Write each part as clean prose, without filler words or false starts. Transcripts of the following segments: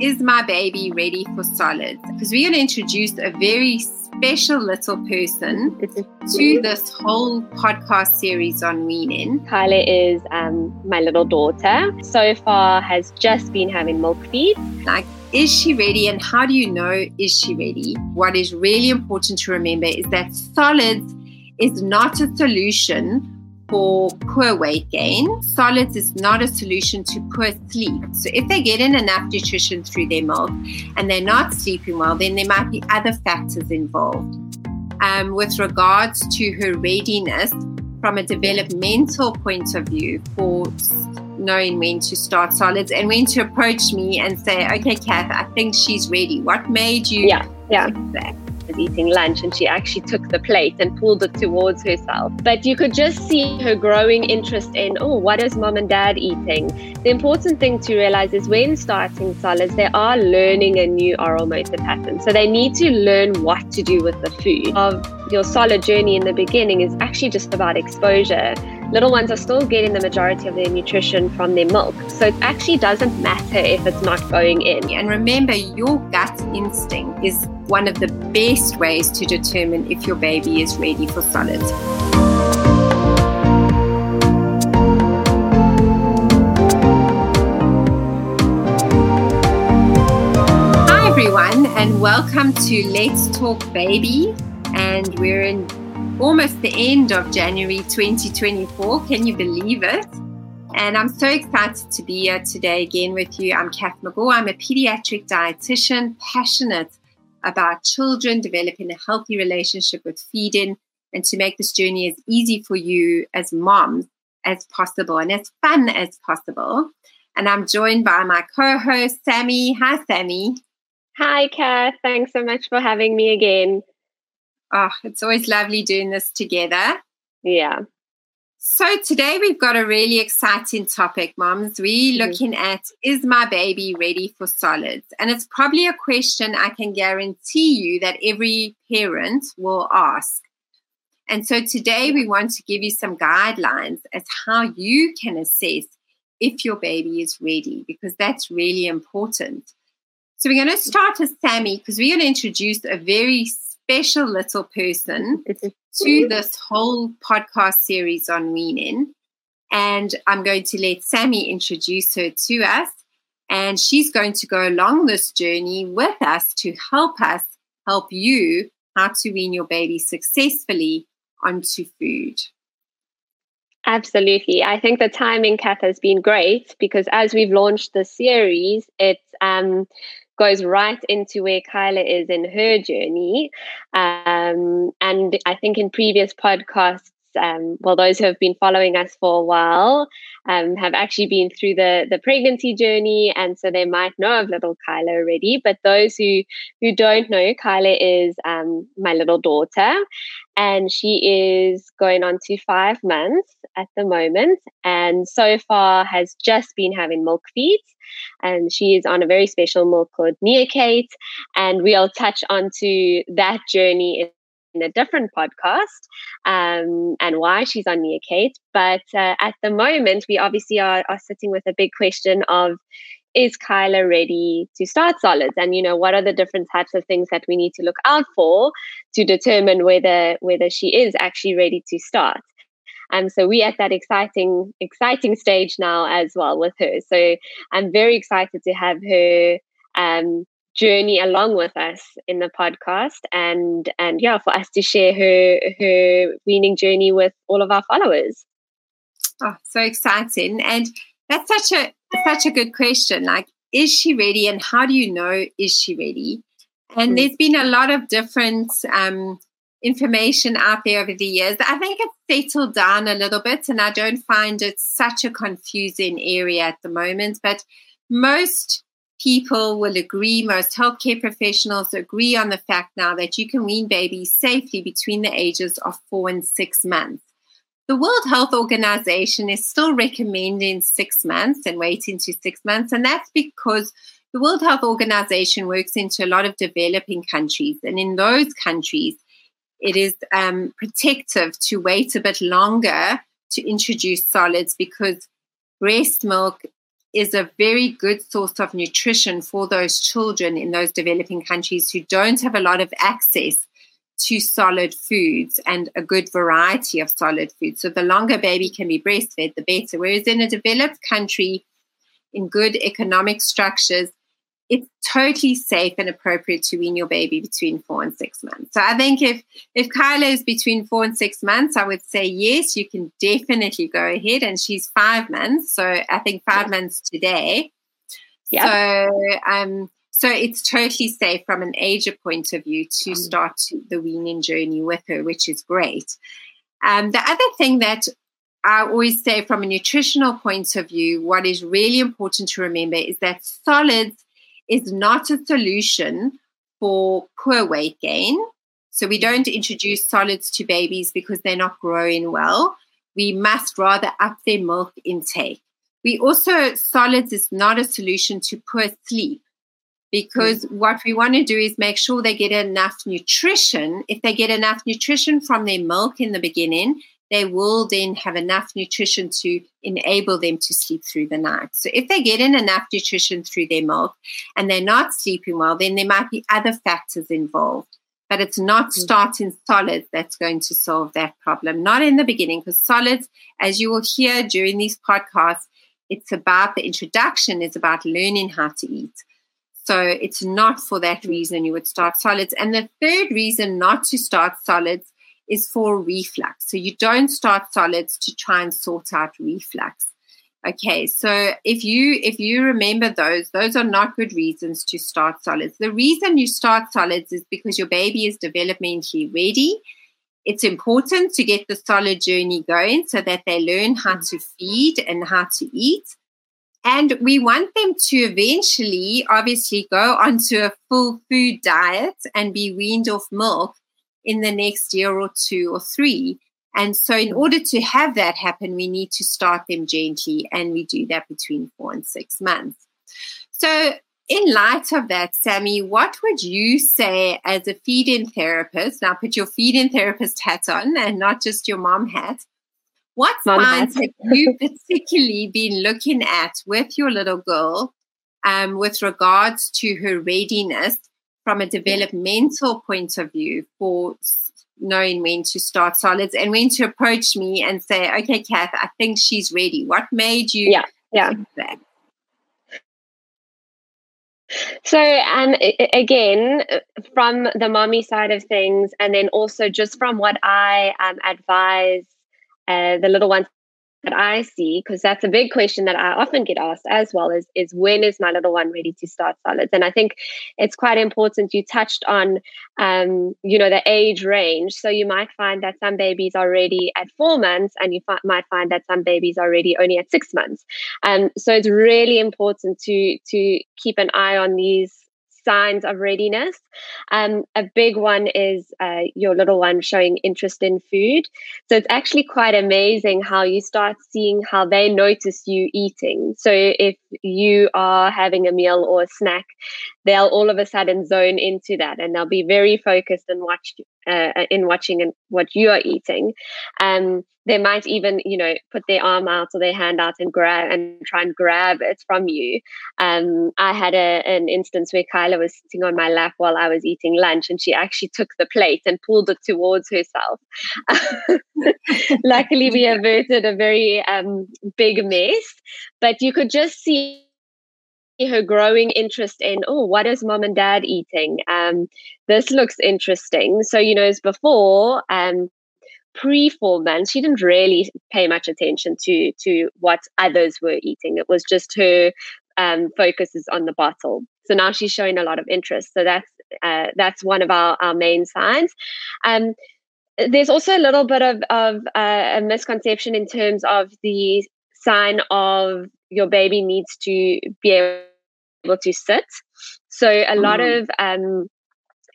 Is my baby ready for solids? Because we're going to introduce a very special little person to this whole podcast series on weaning. Kyla is my little daughter. So far has just been having milk feeds. Like, is she ready, and how do you know is she ready? What is really important to remember is that solids is not a solution for poor weight gain. Solids is not a solution to poor sleep. So if they get in enough nutrition through their milk and they're not sleeping well, then there might be other factors involved. With regards to her readiness from a developmental point of view for knowing when to start solids and when to approach me and say, okay, Kath, I think she's ready. What made you think that? Was eating lunch and she actually took the plate and pulled it towards herself. But you could just see her growing interest in, what is mom and dad eating? The important thing to realize is when starting solids, they are learning a new oral motor pattern. So they need to learn what to do with the food. Your solid journey in the beginning is actually just about exposure. Little ones are still getting the majority of their nutrition from their milk. So it actually doesn't matter if it's not going in. And remember, your gut instinct is one of the best ways to determine if your baby is ready for solids. Hi everyone, and welcome to Let's Talk Baby. And we're in almost the end of January 2024. Can you believe it? And I'm so excited to be here today again with you. I'm Kath Megaw. I'm a pediatric dietitian, passionate about children, developing a healthy relationship with feeding, and to make this journey as easy for you as moms as possible and as fun as possible. And I'm joined by my co-host, Sammy. Hi, Sammy. Hi, Kath. Thanks so much for having me again. Oh, it's always lovely doing this together. Yeah. So today we've got a really exciting topic, moms. We're looking at, is my baby ready for solids? And it's probably a question I can guarantee you that every parent will ask. And so today we want to give you some guidelines as how you can assess if your baby is ready, because that's really important. So we're going to start with Sammy, because we're going to introduce a very special little person to this whole podcast series on weaning. And I'm going to let Sammy introduce her to us. And she's going to go along this journey with us to help us help you how to wean your baby successfully onto food. Absolutely. I think the timing, Kath, has been great because as we've launched the series, it's goes right into where Kyla is in her journey. And I think in previous podcasts, those who have been following us for a while have actually been through the pregnancy journey, and so they might know of little Kyla already. But those who don't know, Kyla is my little daughter, and she is going on to 5 months at the moment, and so far has just been having milk feeds. And she is on a very special milk called Neocate, and we'll touch onto that journey in a different podcast and why she's on Neocate. But at the moment, we obviously are sitting with a big question of, is Kyla ready to start solids? And, you know, what are the different types of things that we need to look out for to determine whether she is actually ready to start? And so we're at that exciting stage now as well with her. So I'm very excited to have her journey along with us in the podcast and for us to share her weaning journey with all of our followers. Oh, so exciting. And that's such a good question. Like, is she ready, and how do you know is she ready? And there's been a lot of different information out there over the years. I think it's settled down a little bit, and I don't find it such a confusing area at the moment. But most people will agree, most healthcare professionals agree on the fact now that you can wean babies safely between the ages of 4 and 6 months. The World Health Organization is still recommending 6 months and waiting to 6 months, and that's because the World Health Organization works into a lot of developing countries, and in those countries, it is protective to wait a bit longer to introduce solids because breast milk is a very good source of nutrition for those children in those developing countries who don't have a lot of access to solid foods and a good variety of solid foods. So the longer baby can be breastfed, the better. Whereas in a developed country, in good economic structures, it's totally safe and appropriate to wean your baby between 4 and 6 months. So I think if Kyla is between 4 and 6 months, I would say, yes, you can definitely go ahead. And she's 5 months. So I think 5 months today. Yeah. So it's totally safe from an ager point of view to start the weaning journey with her, which is great. The other thing that I always say from a nutritional point of view, what is really important to remember is that solids is not a solution for poor weight gain. So we don't introduce solids to babies because they're not growing well. We must rather up their milk intake. We also, solids is not a solution to poor sleep, because what we want to do is make sure they get enough nutrition. If they get enough nutrition from their milk in the beginning, they will then have enough nutrition to enable them to sleep through the night. So if they get in enough nutrition through their milk and they're not sleeping well, then there might be other factors involved. But it's not starting solids that's going to solve that problem, not in the beginning, because solids, as you will hear during these podcasts, it's about the introduction, it's about learning how to eat. So it's not for that reason you would start solids. And the third reason not to start solids is for reflux. So you don't start solids to try and sort out reflux. Okay, so if you remember those are not good reasons to start solids. The reason you start solids is because your baby is developmentally ready. It's important to get the solid journey going so that they learn how to feed and how to eat. And we want them to eventually, obviously, go onto a full food diet and be weaned off milk in the next year or two or three. And so in order to have that happen, we need to start them gently, and we do that between 4 and 6 months. So in light of that, Sammy, what would you say as a feed-in therapist? Now put your feed-in therapist hat on and not just your mom hat. What signs have you particularly been looking at with your little girl with regards to her readiness from a developmental point of view for knowing when to start solids, and when to approach me and say, okay, Kath, I think she's ready? What made you think that? So, and again, from the mommy side of things, and then also just from what I advise the little ones that I see, because that's a big question that I often get asked as well, is when is my little one ready to start solids? And I think it's quite important. You touched on, the age range. So you might find that some babies are ready at 4 months, and you might find that some babies are ready only at 6 months. So it's really important to keep an eye on these signs of readiness. A big one is your little one showing interest in food. So it's actually quite amazing how you start seeing how they notice you eating. So if you are having a meal or a snack, they'll all of a sudden zone into that, and they'll be very focused and watching what you are eating. They might even, put their arm out or their hand out and try and grab it from you. I had an instance where Kyla was sitting on my lap while I was eating lunch, and she actually took the plate and pulled it towards herself. Luckily, we averted a very big mess, but you could just see her growing interest in, what is mom and dad eating? This looks interesting. So, as before, pre-4 months, she didn't really pay much attention to what others were eating. It was just her focuses on the bottle. So now she's showing a lot of interest. So that's one of our main signs. There's also a little bit of a misconception in terms of the sign of your baby needs to be able to sit. So a lot of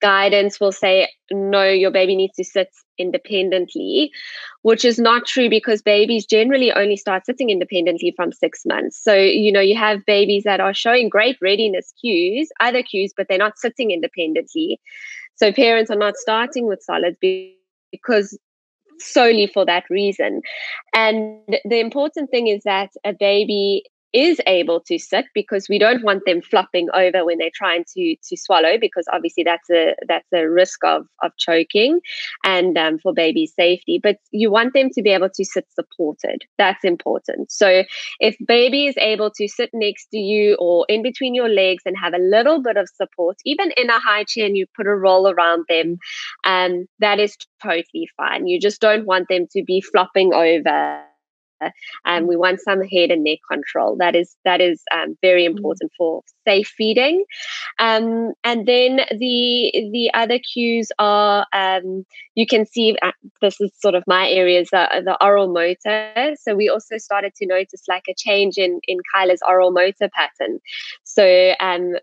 guidance will say, no, your baby needs to sit independently, which is not true, because babies generally only start sitting independently from 6 months. So, you have babies that are showing great readiness cues, other cues, but they're not sitting independently. So parents are not starting with solids because solely for that reason. And the important thing is that a baby is able to sit, because we don't want them flopping over when they're trying to swallow, because obviously that's a risk of choking and for baby safety. But you want them to be able to sit supported. That's important. So if baby is able to sit next to you or in between your legs and have a little bit of support, even in a high chair and you put a roll around them, that is totally fine. You just don't want them to be flopping over. And we want some head and neck control. That is very important for safe feeding. And then the other cues are, you can see, this is sort of my areas, the oral motor. So we also started to notice like a change in Kyla's oral motor pattern. So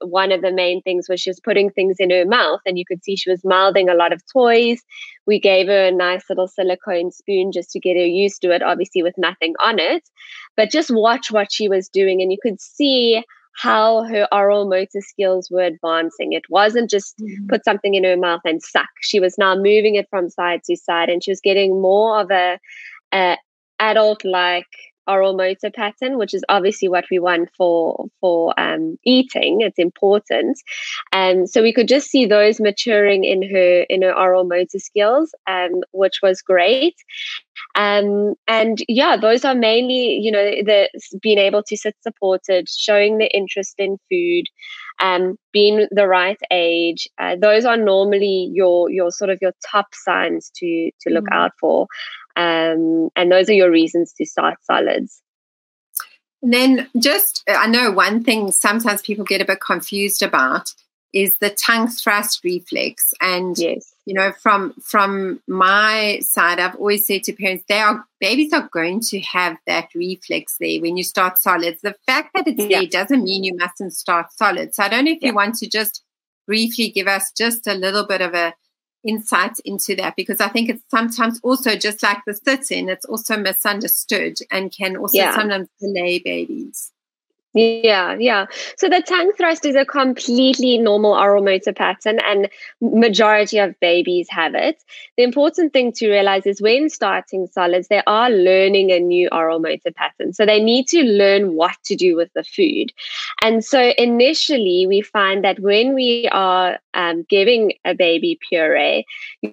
one of the main things was she was putting things in her mouth, and you could see she was mouthing a lot of toys. We gave her a nice little silicone spoon just to get her used to it, obviously with nothing on it, but just watch what she was doing, and you could see how her oral motor skills were advancing. It wasn't just put something in her mouth and suck. She was now moving it from side to side, and she was getting more of a adult-like oral motor pattern, which is obviously what we want for eating. It's important. And so we could just see those maturing in her oral motor skills, which was great. And yeah, those are mainly, the being able to sit supported, showing the interest in food, being the right age. Those are normally your sort of your top signs to look out for. And those are your reasons to start solids. And then I know one thing sometimes people get a bit confused about is the tongue thrust reflex. And, yes, from my side, I've always said to parents, babies are going to have that reflex there when you start solids. The fact that it's there doesn't mean you mustn't start solids. So I don't know if you want to just briefly give us just a little bit of a insight into that, because I think it's sometimes also just like the sit-in, it's also misunderstood and can also sometimes delay babies. So the tongue thrust is a completely normal oral motor pattern, and majority of babies have it. The important thing to realize is when starting solids, they are learning a new oral motor pattern. So they need to learn what to do with the food. And so initially we find that when we are giving a baby puree,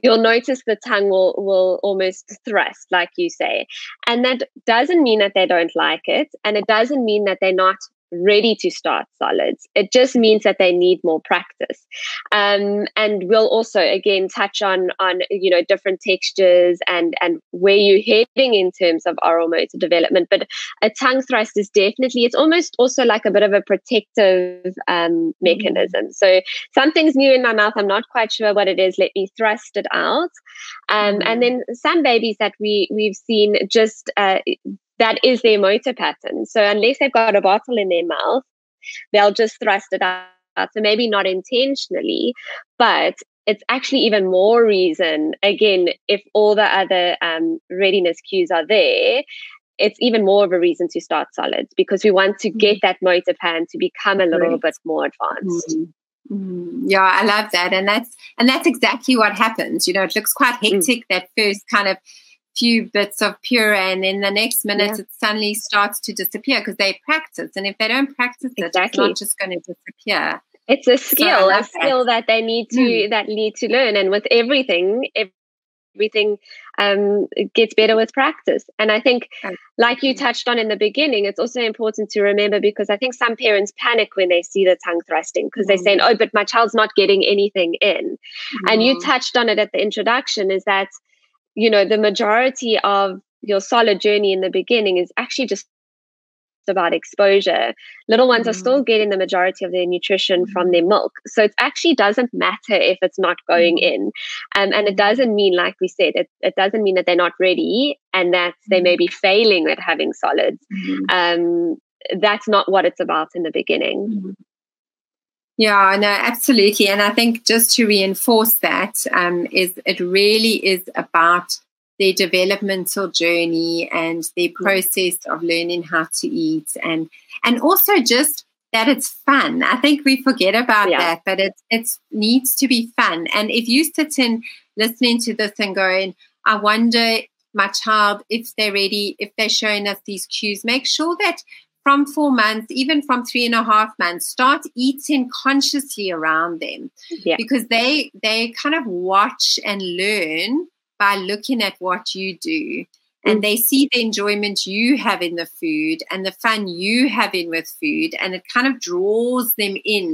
you'll notice the tongue will almost thrust, like you say. And that doesn't mean that they don't like it, and it doesn't mean that they're not ready to start solids. It just means that they need more practice. And we'll also again touch on different textures and where you're heading in terms of oral motor development. But a tongue thrust is definitely, it's almost also like a bit of a protective mechanism. So something's new in my mouth, I'm not quite sure what it is, let me thrust it out. And then some babies that we've seen just that is their motor pattern. So unless they've got a bottle in their mouth, they'll just thrust it out. So maybe not intentionally, but it's actually even more reason, again, if all the other readiness cues are there, it's even more of a reason to start solids, because we want to get that motor pattern to become a little bit more advanced. Yeah, I love that. And that's exactly what happens. It looks quite hectic, that first kind of few bits of puree, and then the next minute it suddenly starts to disappear because they practice, and if they don't practice it, it's not just going to disappear. It's a skill, that they need to learn, and with everything gets better with practice. And I think, like you touched on in the beginning, it's also important to remember, because I think some parents panic when they see the tongue thrusting, because they're saying, "Oh, but my child's not getting anything in." And you touched on it at the introduction, is that the majority of your solid journey in the beginning is actually just about exposure. Little ones are still getting the majority of their nutrition from their milk. So it actually doesn't matter if it's not going in. And it doesn't mean, like we said, it doesn't mean that they're not ready and that they may be failing at having solids. That's not what it's about in the beginning. Yeah, no, absolutely. And I think just to reinforce that, it really is about their developmental journey and their process of learning how to eat, and also just that it's fun. I think we forget about that, but it needs to be fun. And if you sit in listening to this and going, I wonder, my child, if they're ready, if they're showing us these cues, make sure that from 4 months, even from 3.5 months, start eating consciously around them, because they kind of watch and learn by looking at what you do. And they see the enjoyment you have in the food and the fun you have in with food. And it kind of draws them in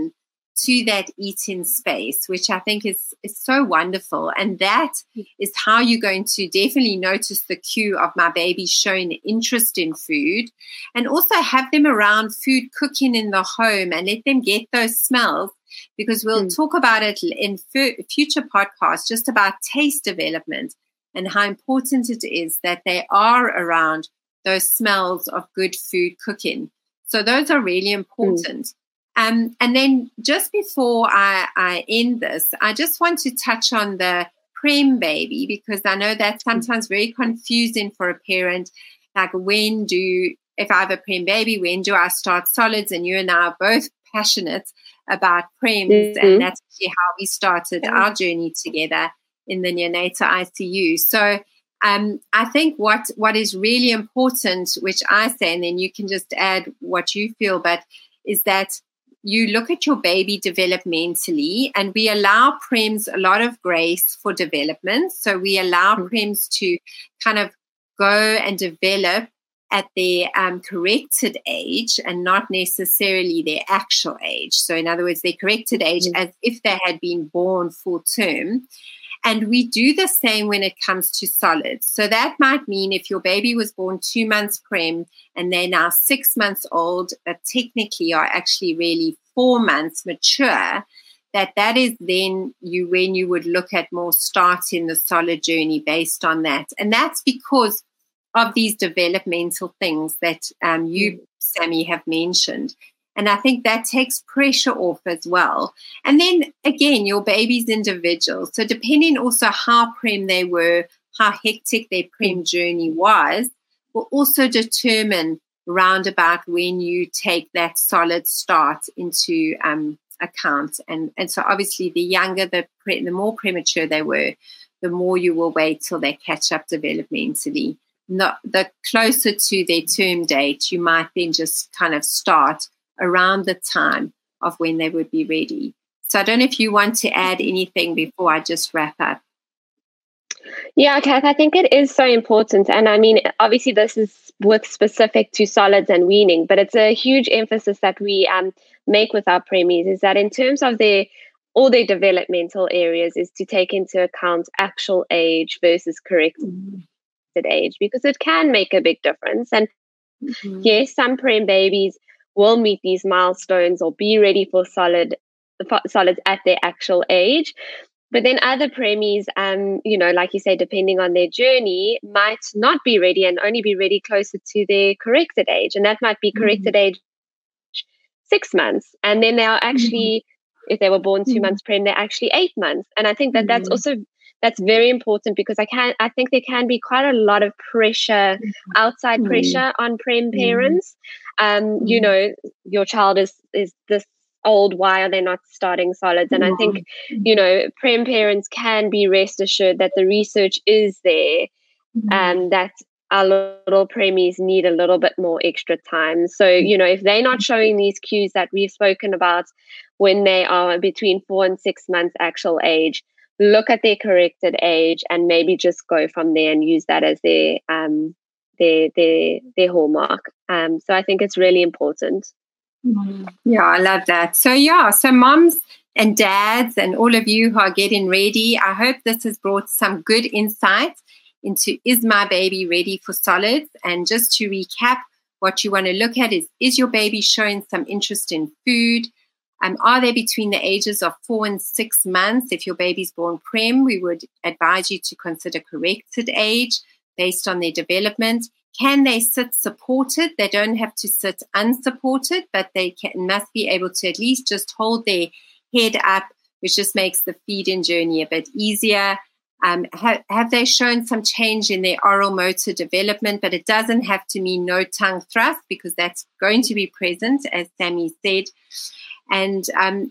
to that eating space, which I think is so wonderful. And that is how you're going to definitely notice the cue of my baby showing interest in food, and also have them around food cooking in the home and let them get those smells, because we'll talk about it in future podcasts, just about taste development and how important it is that they are around those smells of good food cooking. So those are really important. And then just before I end this, I just want to touch on the prem baby, because I know that's sometimes very confusing for a parent. Like, if I have a prem baby, when do I start solids? And you and I are both passionate about prems, and that's how we started our journey together in the neonatal ICU. So I think what is really important, which I say, and then you can just add what you feel, but is that you look at your baby developmentally, and we allow prems a lot of grace for development. So we allow prems to kind of go and develop at their corrected age and not necessarily their actual age. So in other words, their corrected age as if they had been born full term. And we do the same when it comes to solids. So that might mean if your baby was born 2 months prem and they're now 6 months old, but technically are actually really 4 months mature, that is then when you would look at more starting the solid journey based on that. And that's because of these developmental things that you, Sammy, have mentioned. And I think that takes pressure off as well. And then, again, your baby's individual. So depending also how prem they were, how hectic their prem journey was, will also determine roundabout when you take that solid start into account. And so obviously the younger, the more premature they were, the more you will wait till they catch up developmentally. The closer to their term date, you might then just kind of start around the time of when they would be ready. So I don't know if you want to add anything before I just wrap up. Yeah, Kath, I think it is so important. And I mean, obviously this is with specific to solids and weaning, but it's a huge emphasis that we make with our premies, is that in terms of all their developmental areas is to take into account actual age versus corrected age, because it can make a big difference. And yes, some prem babies will meet these milestones or be ready for solids at their actual age. But then other premies, like you say, depending on their journey, might not be ready and only be ready closer to their corrected age. And that might be corrected age 6 months. And then they are actually, if they were born 2 months prem, they're actually 8 months. And I think that that's also, that's very important, because I think there can be quite a lot of pressure, outside pressure on prem parents. Your child is this old, why are they not starting solids? And I think, prem parents can be rest assured that the research is there, that our little premies need a little bit more extra time. So, if they're not showing these cues that we've spoken about when they are between 4 and 6 months actual age, look at their corrected age and maybe just go from there and use that as their hallmark. So I think it's really important. Yeah, I love that. So moms and dads and all of you who are getting ready, I hope this has brought some good insight into, is my baby ready for solids? And just to recap, what you want to look at is your baby showing some interest in food? Are they between the ages of 4 and 6 months? If your baby's born prem, we would advise you to consider corrected age based on their development. Can they sit supported? They don't have to sit unsupported, but they must be able to at least just hold their head up, which just makes the feeding journey a bit easier. Have they shown some change in their oral motor development? But it doesn't have to mean no tongue thrust, because that's going to be present, as Sammy said. And and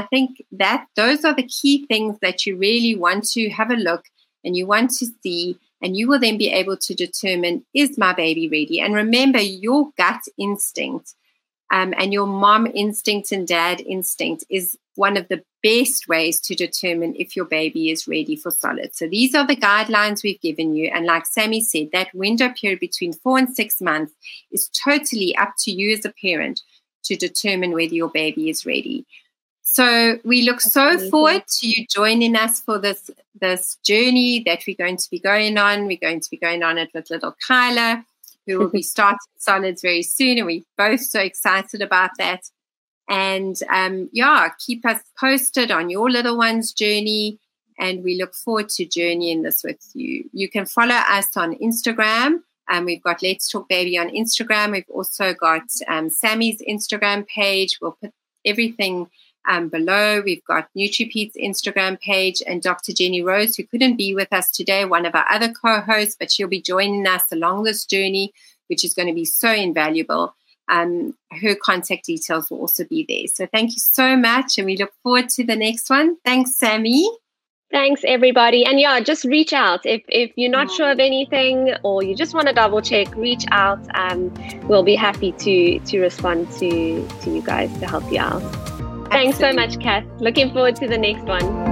I think that those are the key things that you really want to have a look and you want to see And you will then be able to determine, is my baby ready? And remember, your gut instinct and your mom instinct and dad instinct is one of the best ways to determine if your baby is ready for solid. So these are the guidelines we've given you. And like Sammy said, that window period between 4 and 6 months is totally up to you as a parent to determine whether your baby is ready. So we look so forward to you joining us for this journey that we're going to be going on. We're going to be going on it with little Kyla, who will be starting solids very soon, and we're both so excited about that. And, keep us posted on your little one's journey, and we look forward to journeying this with you. You can follow us on Instagram. We've got Let's Talk Baby on Instagram. We've also got Sammy's Instagram page. We'll put everything below. We've got NutriPeed's Instagram page, and Dr. Jenny Rose, who couldn't be with us today, one of our other co-hosts, but she'll be joining us along this journey, which is going to be so invaluable. Her contact details will also be there. So thank you so much, and we look forward to the next one. Thanks, Sammy. Thanks, everybody. And just reach out. If you're not sure of anything, or you just want to double check, reach out. We'll be happy to respond to you guys, to help you out. Absolutely. Thanks so much, Kath. Looking forward to the next one.